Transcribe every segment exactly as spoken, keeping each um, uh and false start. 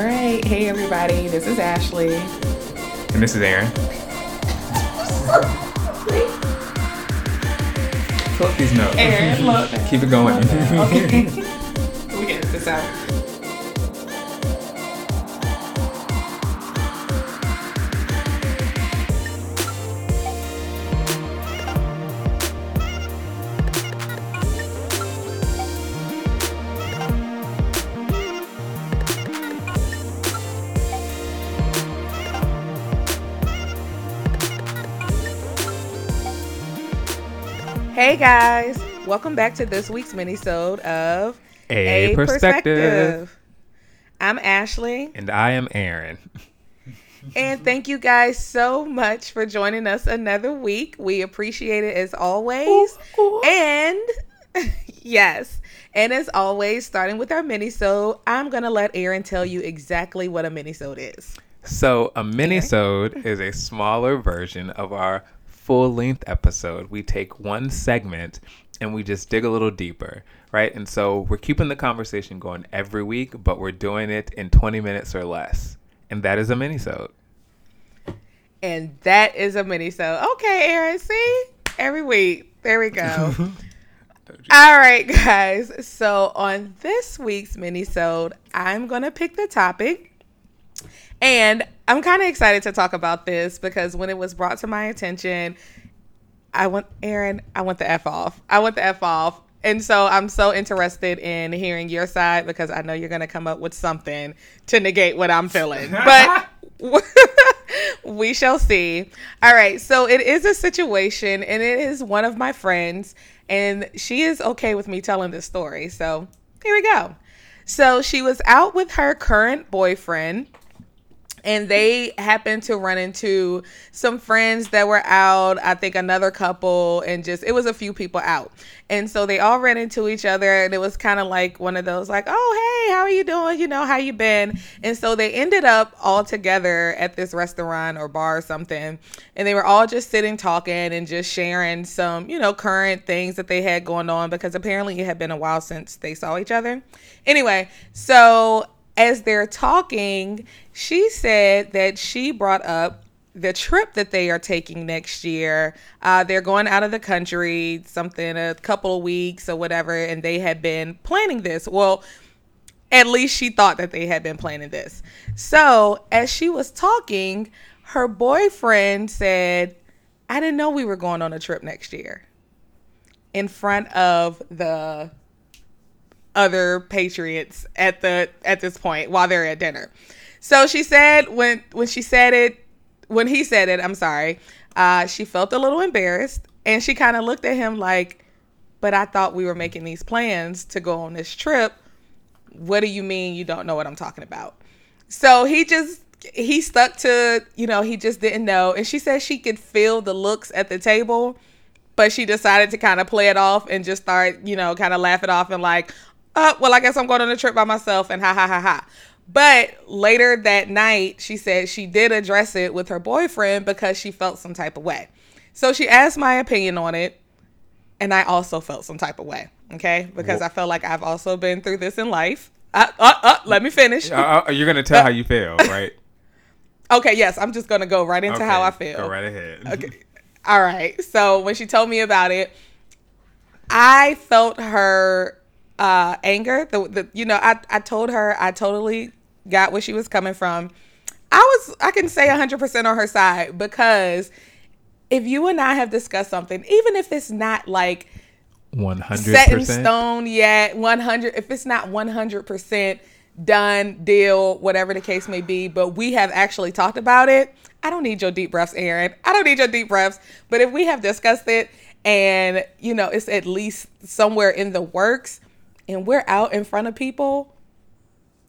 All right, hey everybody, this is Ashley. And this is Aaron. Flip these notes. Aaron, love that. Keep it going. Okay. We get this out. Hey guys, welcome back to this week's minisode of A, A Perspective. Perspective. I'm Ashley. And I am Aaron. And thank you guys so much for joining us another week. We appreciate it as always. Ooh, ooh. And yes, and as always, starting with our minisode, I'm going to let Aaron tell you exactly what a minisode is. So a minisode okay. is a smaller version of our full-length episode. We take one segment and we just dig a little deeper, right? And so we're keeping the conversation going every week, but we're doing it in twenty minutes or less. And that is a minisode. And that is a minisode. Okay, Aaron, see? Every week. There we go. All right, guys. So on this week's minisode, I'm going to pick the topic. And I'm kind of excited to talk about this because when it was brought to my attention, I want, Aaron, I want the F off. I want the F off. And so I'm so interested in hearing your side because I know you're going to come up with something to negate what I'm feeling. But we shall see. All right. So it is a situation and it is one of my friends and she is okay with me telling this story. So here we go. So she was out with her current boyfriend. And they happened to run into some friends that were out, I think another couple, and just, it was a few people out. And so they all ran into each other, and it was kind of like one of those like, oh, hey, how are you doing? You know, how you been? And so they ended up all together at this restaurant or bar or something, and they were all just sitting talking and just sharing some, you know, current things that they had going on, because apparently it had been a while since they saw each other. Anyway, so as they're talking, she said that she brought up the trip that they are taking next year. Uh, they're going out of the country, something, a couple of weeks or whatever, and they had been planning this. Well, at least she thought that they had been planning this. So as she was talking, her boyfriend said, I didn't know we were going on a trip next year, in front of the other patriots at the at this point while they're at dinner. So she said when when she said it when he said it, I'm sorry, uh, she felt a little embarrassed and she kind of looked at him like, but I thought we were making these plans to go on this trip. What do you mean you don't know what I'm talking about? So he just he stuck to, you know, he just didn't know. And she said she could feel the looks at the table, but she decided to kind of play it off and just start, you know, kind of laugh it off and like, oh, well, I guess I'm going on a trip by myself and ha, ha, ha, ha. But later that night, she said she did address it with her boyfriend because she felt some type of way. So she asked my opinion on it. And I also felt some type of way. OK, because Whoa. I felt like I've also been through this in life. Uh, uh, uh, let me finish. Uh, uh, you're going to tell uh, how you feel, right? OK, yes. I'm just going to go right into okay, how I feel. Go right ahead. OK. All right. So when she told me about it, I felt her Uh, anger, the, the you know, I, I told her I totally got where she was coming from. I was, I can say one hundred percent on her side, because if you and I have discussed something, even if it's not like one hundred percent set in stone yet, one hundred, if it's not one hundred percent done, deal, whatever the case may be, but we have actually talked about it, I don't need your deep breaths, Aaron. I don't need your deep breaths. But if we have discussed it and, you know, it's at least somewhere in the works, and we're out in front of people,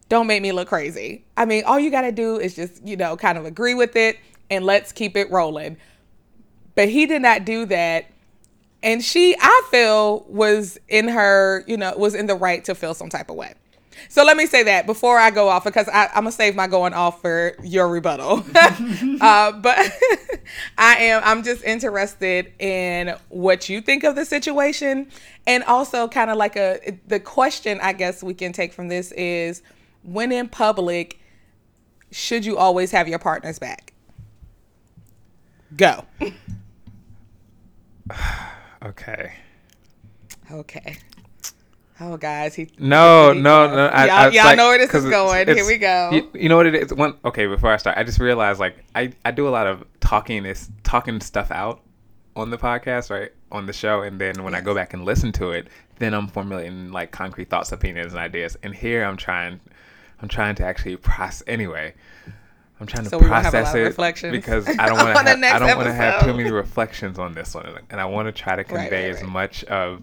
don't make me look crazy. I mean, all you got to do is just, you know, kind of agree with it and let's keep it rolling. But he did not do that. And she, I feel, was in her, you know, was in the right to feel some type of way. So let me say that before I go off, because I, I'm going to save my going off for your rebuttal. uh, but I am, I'm just interested in what you think of the situation. And also kind of like a, the question, I guess we can take from this is, when in public, should you always have your partner's back? Go. okay. Okay. Oh, guys. He, no, he, no, no. I, y'all I, y'all like, know where this is going. Here we go. You, you know what it is? One, okay, before I start, I just realized, like, I, I do a lot of talking this talking stuff out on the podcast, right, on the show. And then when yes. I go back and listen to it, then I'm formulating, like, concrete thoughts, opinions, and ideas. And here I'm trying I'm trying to actually process. Anyway, I'm trying to so process it because I don't want to I don't want to have too many reflections on this one. And I want to try to convey right, right, as right. much of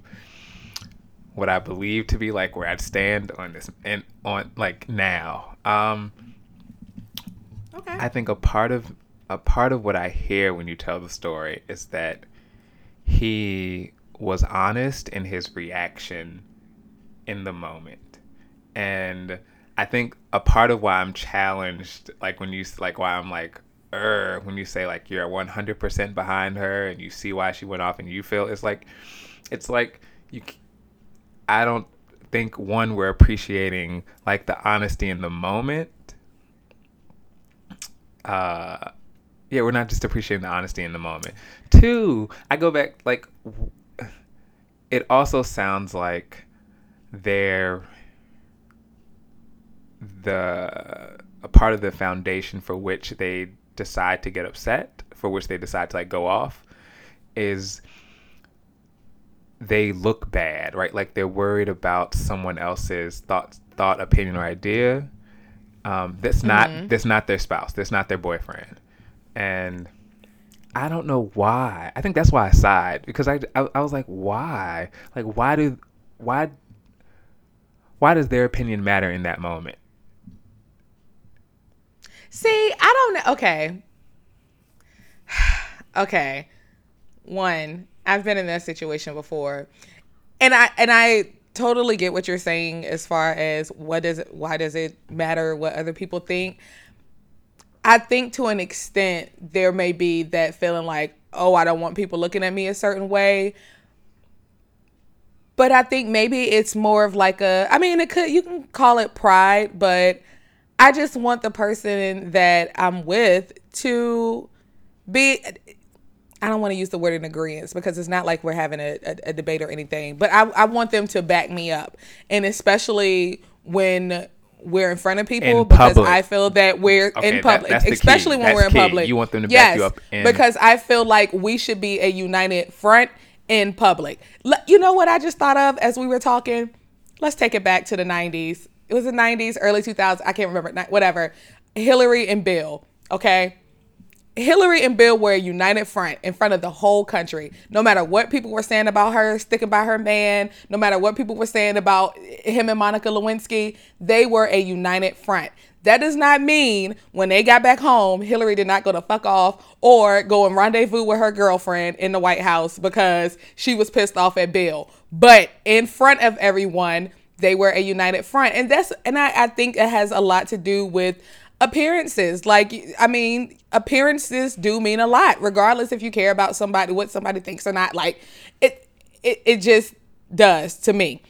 what I believe to be like where I'd stand on this and on like now. Um, okay. I think a part of a part of what I hear when you tell the story is that he was honest in his reaction in the moment. And I think a part of why I'm challenged, like when you like why I'm like, er, when you say like you're one hundred percent behind her and you see why she went off and you feel it's like, it's like you. I don't think, one, we're appreciating, like, the honesty in the moment. Uh, yeah, we're not just appreciating the honesty in the moment. Two, I go back, like, it also sounds like they're the, a part of the foundation for which they decide to get upset, for which they decide to, like, go off, is... they look bad, right? Like they're worried about someone else's thought, thought, opinion, or idea. Um, that's not mm-hmm. that's not their spouse. That's not their boyfriend. And I don't know why. I think that's why I sighed because I, I, I was like, why? Like why do why why does their opinion matter in that moment? See, I don't know. Okay, okay, one. I've been in that situation before, and I and I totally get what you're saying as far as what does it, why does it matter what other people think? I think to an extent there may be that feeling like, oh, I don't want people looking at me a certain way. But I think maybe it's more of like a, I mean, it could you can call it pride, but I just want the person that I'm with to be. I don't want to use the word in agreement because it's not like we're having a, a, a debate or anything, but I, I want them to back me up. And especially when we're in front of people, because I feel that we're okay, in public, that, especially when that's we're in key. Public. You want them to yes, back you up. In- because I feel like we should be a united front in public. L- you know what I just thought of as we were talking? Let's take it back to the nineties. It was the nineties, early two thousands. I can't remember, whatever. Hillary and Bill. Okay. Hillary and Bill were a united front in front of the whole country. No matter what people were saying about her, sticking by her man, no matter what people were saying about him and Monica Lewinsky, they were a united front. That does not mean when they got back home, Hillary did not go to fuck off or go and rendezvous with her girlfriend in the White House because she was pissed off at Bill. But in front of everyone, they were a united front. And that's, and I, I think it has a lot to do with appearances. Like, I mean, appearances do mean a lot, regardless if you care about somebody, what somebody thinks or not. Like, it it, it just does to me.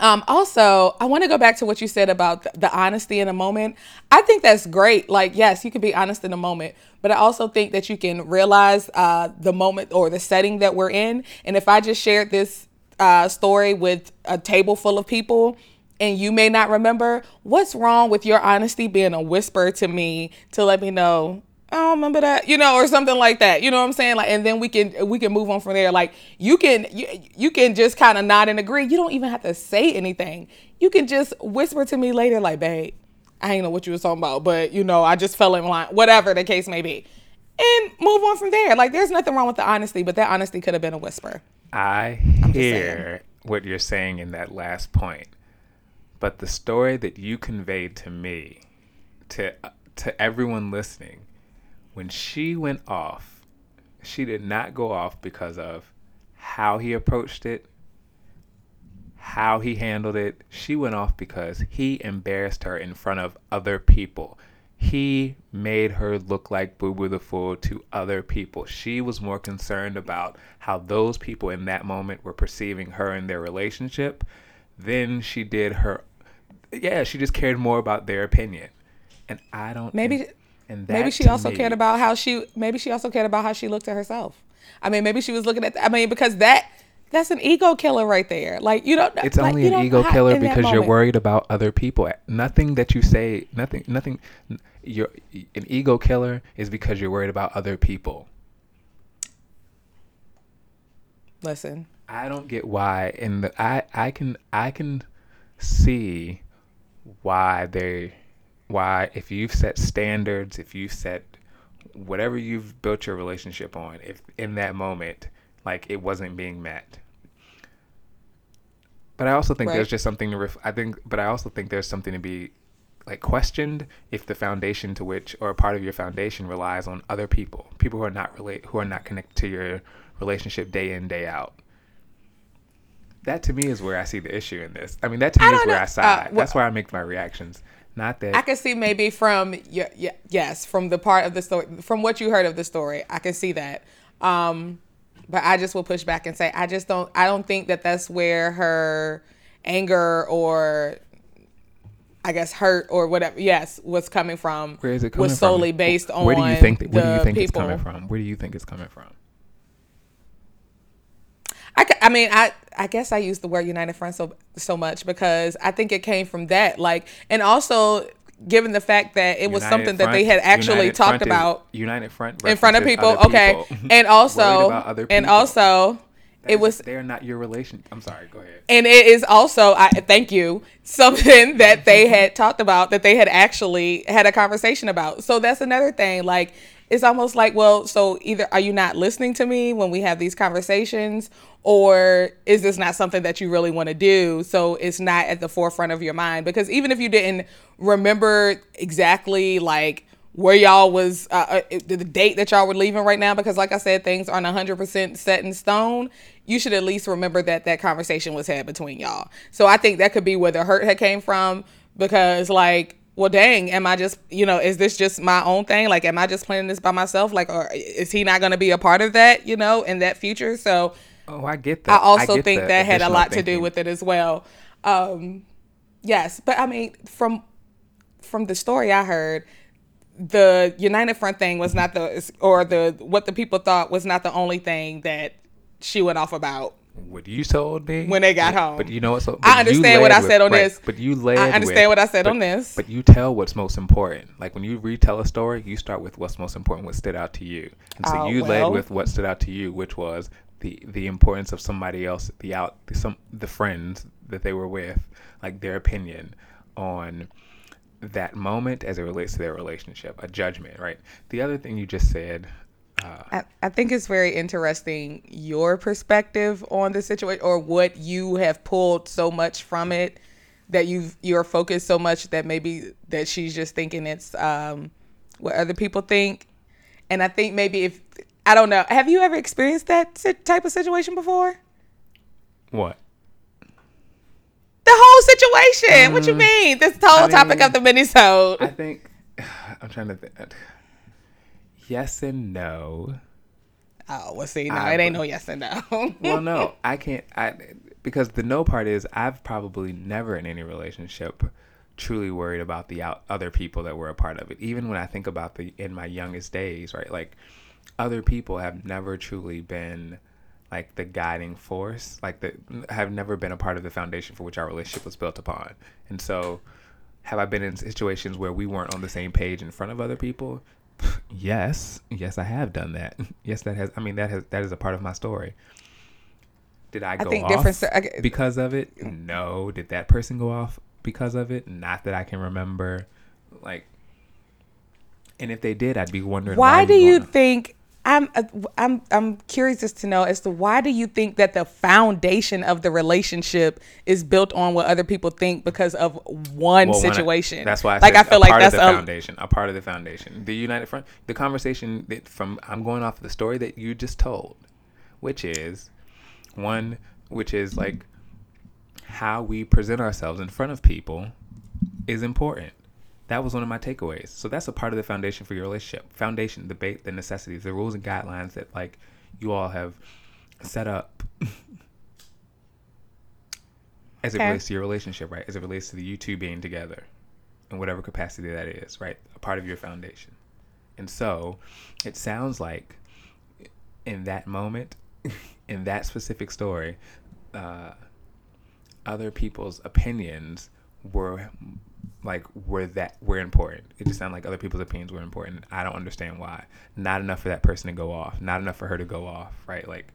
Um, also, I want to go back to what you said about the, the honesty in a moment. I think that's great. Like, yes, you can be honest in a moment, but I also think that you can realize uh, the moment or the setting that we're in. And if I just shared this uh, story with a table full of people, and you may not remember, what's wrong with your honesty being a whisper to me to let me know, I don't remember that, you know, or something like that. You know what I'm saying? Like, and then we can we can move on from there. Like, you can you, you can just kind of nod and agree. You don't even have to say anything. You can just whisper to me later, like, babe, I ain't know what you was talking about, but, you know, I just fell in line, whatever the case may be. And move on from there. Like, there's nothing wrong with the honesty, but that honesty could have been a whisper. I hear what you're saying in that last point. But the story that you conveyed to me, to to everyone listening, when she went off, she did not go off because of how he approached it, how he handled it. She went off because he embarrassed her in front of other people. He made her look like Boo Boo the Fool to other people. She was more concerned about how those people in that moment were perceiving her in their relationship. Then she did her, yeah, she just cared more about their opinion. And I don't maybe and, and that maybe she also me, cared about how she maybe she also cared about how she looked at herself. I mean, maybe she was looking at I mean, because that that's an ego killer right there. Like, you don't It's like, only an ego killer because you're worried about other people. Nothing that you say, nothing nothing you're an ego killer is because you're worried about other people. Listen. I don't get why, and I I can I can see why they why if you've set standards, if you've set whatever you've built your relationship on, if in that moment like it wasn't being met. But I also think right. there's just something to ref- I think but I also think there's something to be like questioned if the foundation to which or a part of your foundation relies on other people, people who are not relate who are not connected to your relationship day in, day out. That to me is where I see the issue in this. I mean, that to me is where know. I side. Uh, well, That's where I make my reactions. Not that I can see maybe from yeah, yeah, yes, from the part of the story, from what you heard of the story, I can see that. Um, but I just will push back and say I just don't. I don't think that that's where her anger or I guess hurt or whatever. Yes, was coming from. Where is it coming was from? Was solely based where on. Where do you think? That, where do you think people. It's coming from? Where do you think it's coming from? I, I mean, I, I guess I use the word United Front so, so much because I think it came from that. Like, and also given the fact that it was United something front, that they had actually United talked about is, United Front in front of people. Okay. People. And also, and also that it is, was, they're not your relation. I'm sorry. Go ahead. And it is also, I thank you. Something that they had talked about that they had actually had a conversation about. So that's another thing. Like, it's almost like, well, so either are you not listening to me when we have these conversations, or is this not something that you really want to do? So it's not at the forefront of your mind, because even if you didn't remember exactly like where y'all was, uh, the date that y'all were leaving right now, because like I said, things aren't one hundred percent set in stone. You should at least remember that that conversation was had between y'all. So I think that could be where the hurt had came from, because like, well, dang, am I just, you know, is this just my own thing? Like, am I just planning this by myself? Like, or is he not going to be a part of that, you know, in that future? So, oh, I get that. I also I think that had a lot thinking. to do with it as well. Um, yes. But I mean, from, from the story I heard, the United Front thing was not the, or the, what the people thought was not the only thing that she went off about. What you told me when they got home, but you know what? So I understand what I with, said on right, this. But you led. I understand with, what I said but, on this. But you tell what's most important. Like when you retell a story, you start with what's most important, what stood out to you, and so oh, you well. led with what stood out to you, which was the the importance of somebody else, the out, the, some the friends that they were with, like their opinion on that moment as it relates to their relationship, a judgment, right? The other thing you just said. Uh, I, I think it's very interesting your perspective on the situation, or what you have pulled so much from it that you've you're focused so much that maybe that she's just thinking it's um, what other people think. And I think maybe if I don't know, have you ever experienced that type of situation before? What? The whole situation. Um, what you mean? This whole I mean, topic of the minisode. I think I'm trying to think. Yes and no. Oh, well, see, no, I, it ain't no yes and no. Well, no, I can't. I because the no part is I've probably never in any relationship truly worried about the out, other people that were a part of it. Even when I think about the in my youngest days, right? Like other people have never truly been like the guiding force, like the have never been a part of the foundation for which our relationship was built upon. And so, have I been in situations where we weren't on the same page in front of other people? Yes. Yes, I have done that. Yes, that has. I mean, that has. That is a part of my story. Did I go I think off I, because of it? No. Did that person go off because of it? Not that I can remember. Like, and if they did, I'd be wondering why. Why do you think? I'm. I'm. I'm curious as to know as to why do you think that the foundation of the relationship is built on what other people think because of one well, situation? I, that's why. I like said I feel a like part that's of the a foundation. A part of the foundation. The United Front. The conversation that from I'm going off the story that you just told, which is one, which is like how we present ourselves in front of people is important. That was one of my takeaways. So that's a part of the foundation for your relationship. Foundation, the bait, the necessities, the rules and guidelines that like you all have set up as okay. it relates to your relationship, right? As it relates to the you two being together. in whatever capacity that is, right? A part of your foundation. And so it sounds like in that moment, in that specific story, uh, other people's opinions were like were that were important. It just sounded like other people's opinions were important. I don't understand why. Not enough for that person to go off. Not enough for her to go off, right? Like,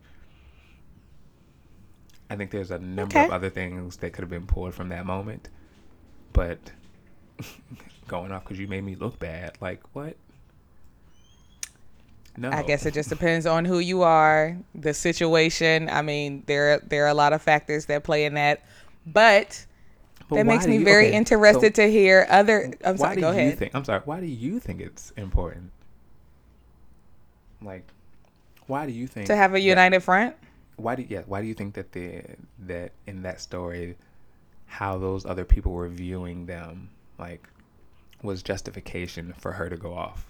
I think there's a number okay. of other things that could have been pulled from that moment, but going off because you made me look bad, like what? No. I guess it just depends on who you are, the situation. I mean, there there are a lot of factors that play in that, but, but that makes me you, very okay, interested so to hear other. I'm sorry. Go ahead. Think, I'm sorry. Why do you think it's important? Like, why do you think to have a united that, front? Why do yeah? Why do you think that the that in that story, how those other people were viewing them, like, was justification for her to go off?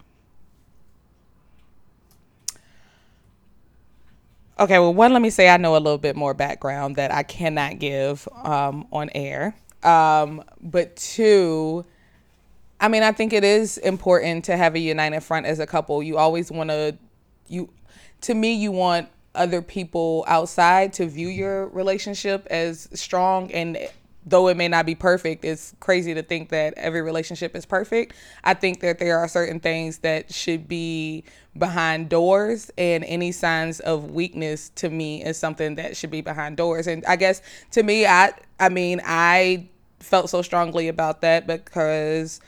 Okay, well, one, let me say I know a little bit more background that I cannot give um, on air. Um, but two, I mean, I think it is important to have a united front as a couple. You always want to, you, to me, you want other people outside to view your relationship as strong. And though it may not be perfect, it's crazy to think that every relationship is perfect. I think that there are certain things that should be behind doors, and any signs of weakness to me is something that should be behind doors. And I guess to me, I I mean, I felt so strongly about that because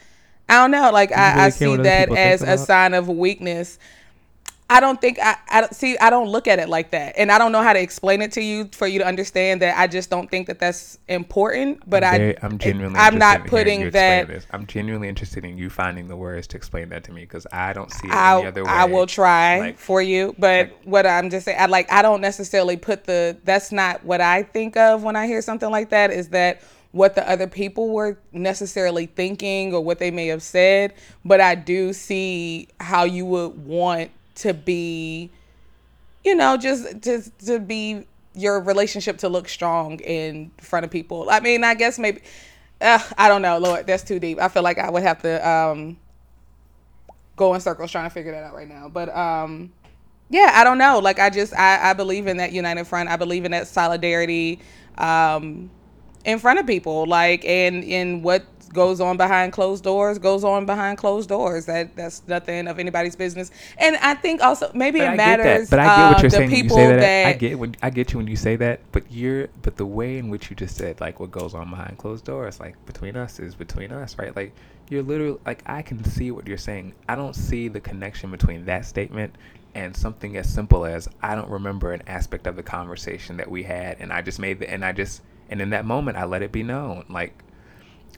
I don't know, like I, really I see that as a sign of weakness. I don't think I, I see. I don't look at it like that, and I don't know how to explain it to you for you to understand that. I just don't think that that's important. But I'm very, I, I'm genuinely, I'm not putting that. This. I'm genuinely interested in you finding the words to explain that to me because I don't see it I'll, any other way. I will try like, for you, but like, what I'm just saying, I like. I don't necessarily put the. That's not what I think of when I hear something like that. Is that what the other people were necessarily thinking or what they may have said? But I do see how you would want to be, you know, just just to be your relationship to look strong in front of people. I mean, I guess maybe, uh, I don't know, Lord, that's too deep. I feel like I would have to um, go in circles trying to figure that out right now. But um, yeah, I don't know. Like I just, I, I believe in that united front. I believe in that solidarity um, in front of people. Like, and in what goes on behind closed doors, goes on behind closed doors. That that's nothing of anybody's business. And I think also maybe but it I matters. But I get what you're uh, saying. When you say that, that I get when I get you when you say that. But you're but the way in which you just said like what goes on behind closed doors, like between us is between us, right? Like you're literally like I can see what you're saying. I don't see the connection between that statement and something as simple as I don't remember an aspect of the conversation that we had, and I just made the and I just and in that moment I let it be known, like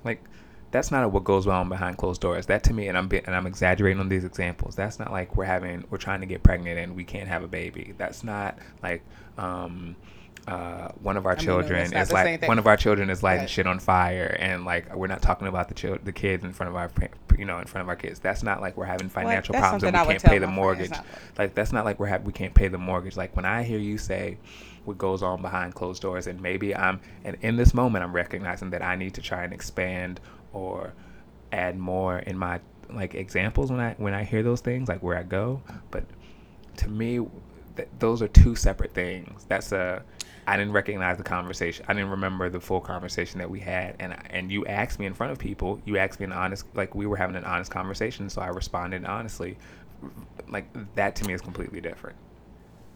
like. That's not what goes on behind closed doors. That to me, and I'm and I'm exaggerating on these examples. That's not like we're having we're trying to get pregnant and we can't have a baby. That's not like um, uh, one of our I children mean, no, is like one of our children is lighting right. shit on fire, and like we're not talking about the child, the kids in front of our you know in front of our kids. That's not like we're having financial like, problems and we I can't pay the mortgage. Friend, like, like that's not like we're ha- we can't pay the mortgage. Like when I hear you say what goes on behind closed doors, and maybe I'm and in this moment I'm recognizing that I need to try and expand or add more in my like examples when I when I hear those things, like where I go. But to me, th- those are two separate things. That's a I didn't recognize the conversation. I didn't remember the full conversation that we had. And and you asked me in front of people. You asked me an honest, like we were having an honest conversation. So I responded honestly. Like that to me is completely different.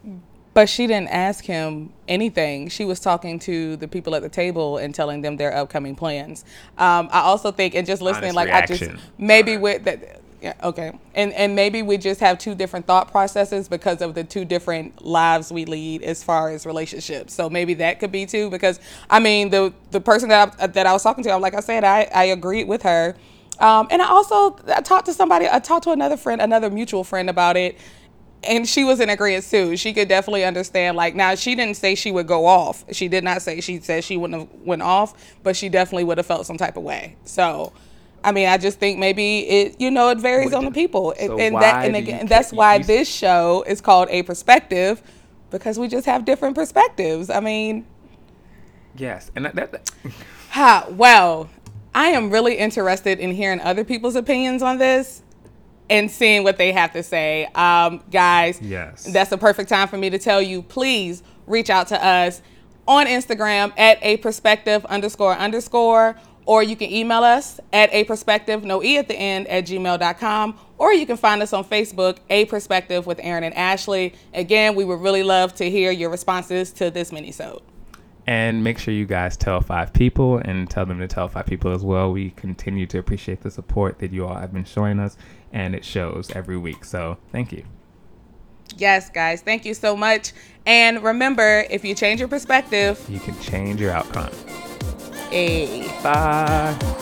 Mm. But she didn't ask him anything. She was talking to the people at the table and telling them their upcoming plans. Um, I also think, and just listening, honest like reaction. I just maybe right. with that, yeah, okay, and and maybe we just have two different thought processes because of the two different lives we lead as far as relationships. So maybe that could be too. Because I mean, the the person that I, that I was talking to, like I said, I I agreed with her, um, and I also I talked to somebody. I talked to another friend, another mutual friend about it. And she was in agreement too. She could definitely understand. Like now, she didn't say she would go off. She did not say she said she wouldn't have went off, but she definitely would have felt some type of way. So, I mean, I just think maybe it, you know, it varies on the people, so and that, and again, that's why you, this show is called A Perspective, because we just have different perspectives. I mean, yes, and that. that, that. Ha, well. I am really interested in hearing other people's opinions on this and seeing what they have to say. Um, guys, yes. That's the perfect time for me to tell you, please reach out to us on Instagram at a perspective underscore underscore, or you can email us at a perspective, no E at the end, at gmail dot com, or you can find us on Facebook, A Perspective with Aaron and Ashley. Again, we would really love to hear your responses to this mini-sode. And make sure you guys tell five people and tell them to tell five people as well. We continue to appreciate the support that you all have been showing us, and it shows every week. So thank you. Yes, guys. Thank you so much. And remember, if you change your perspective, you can change your outcome. Hey. Bye.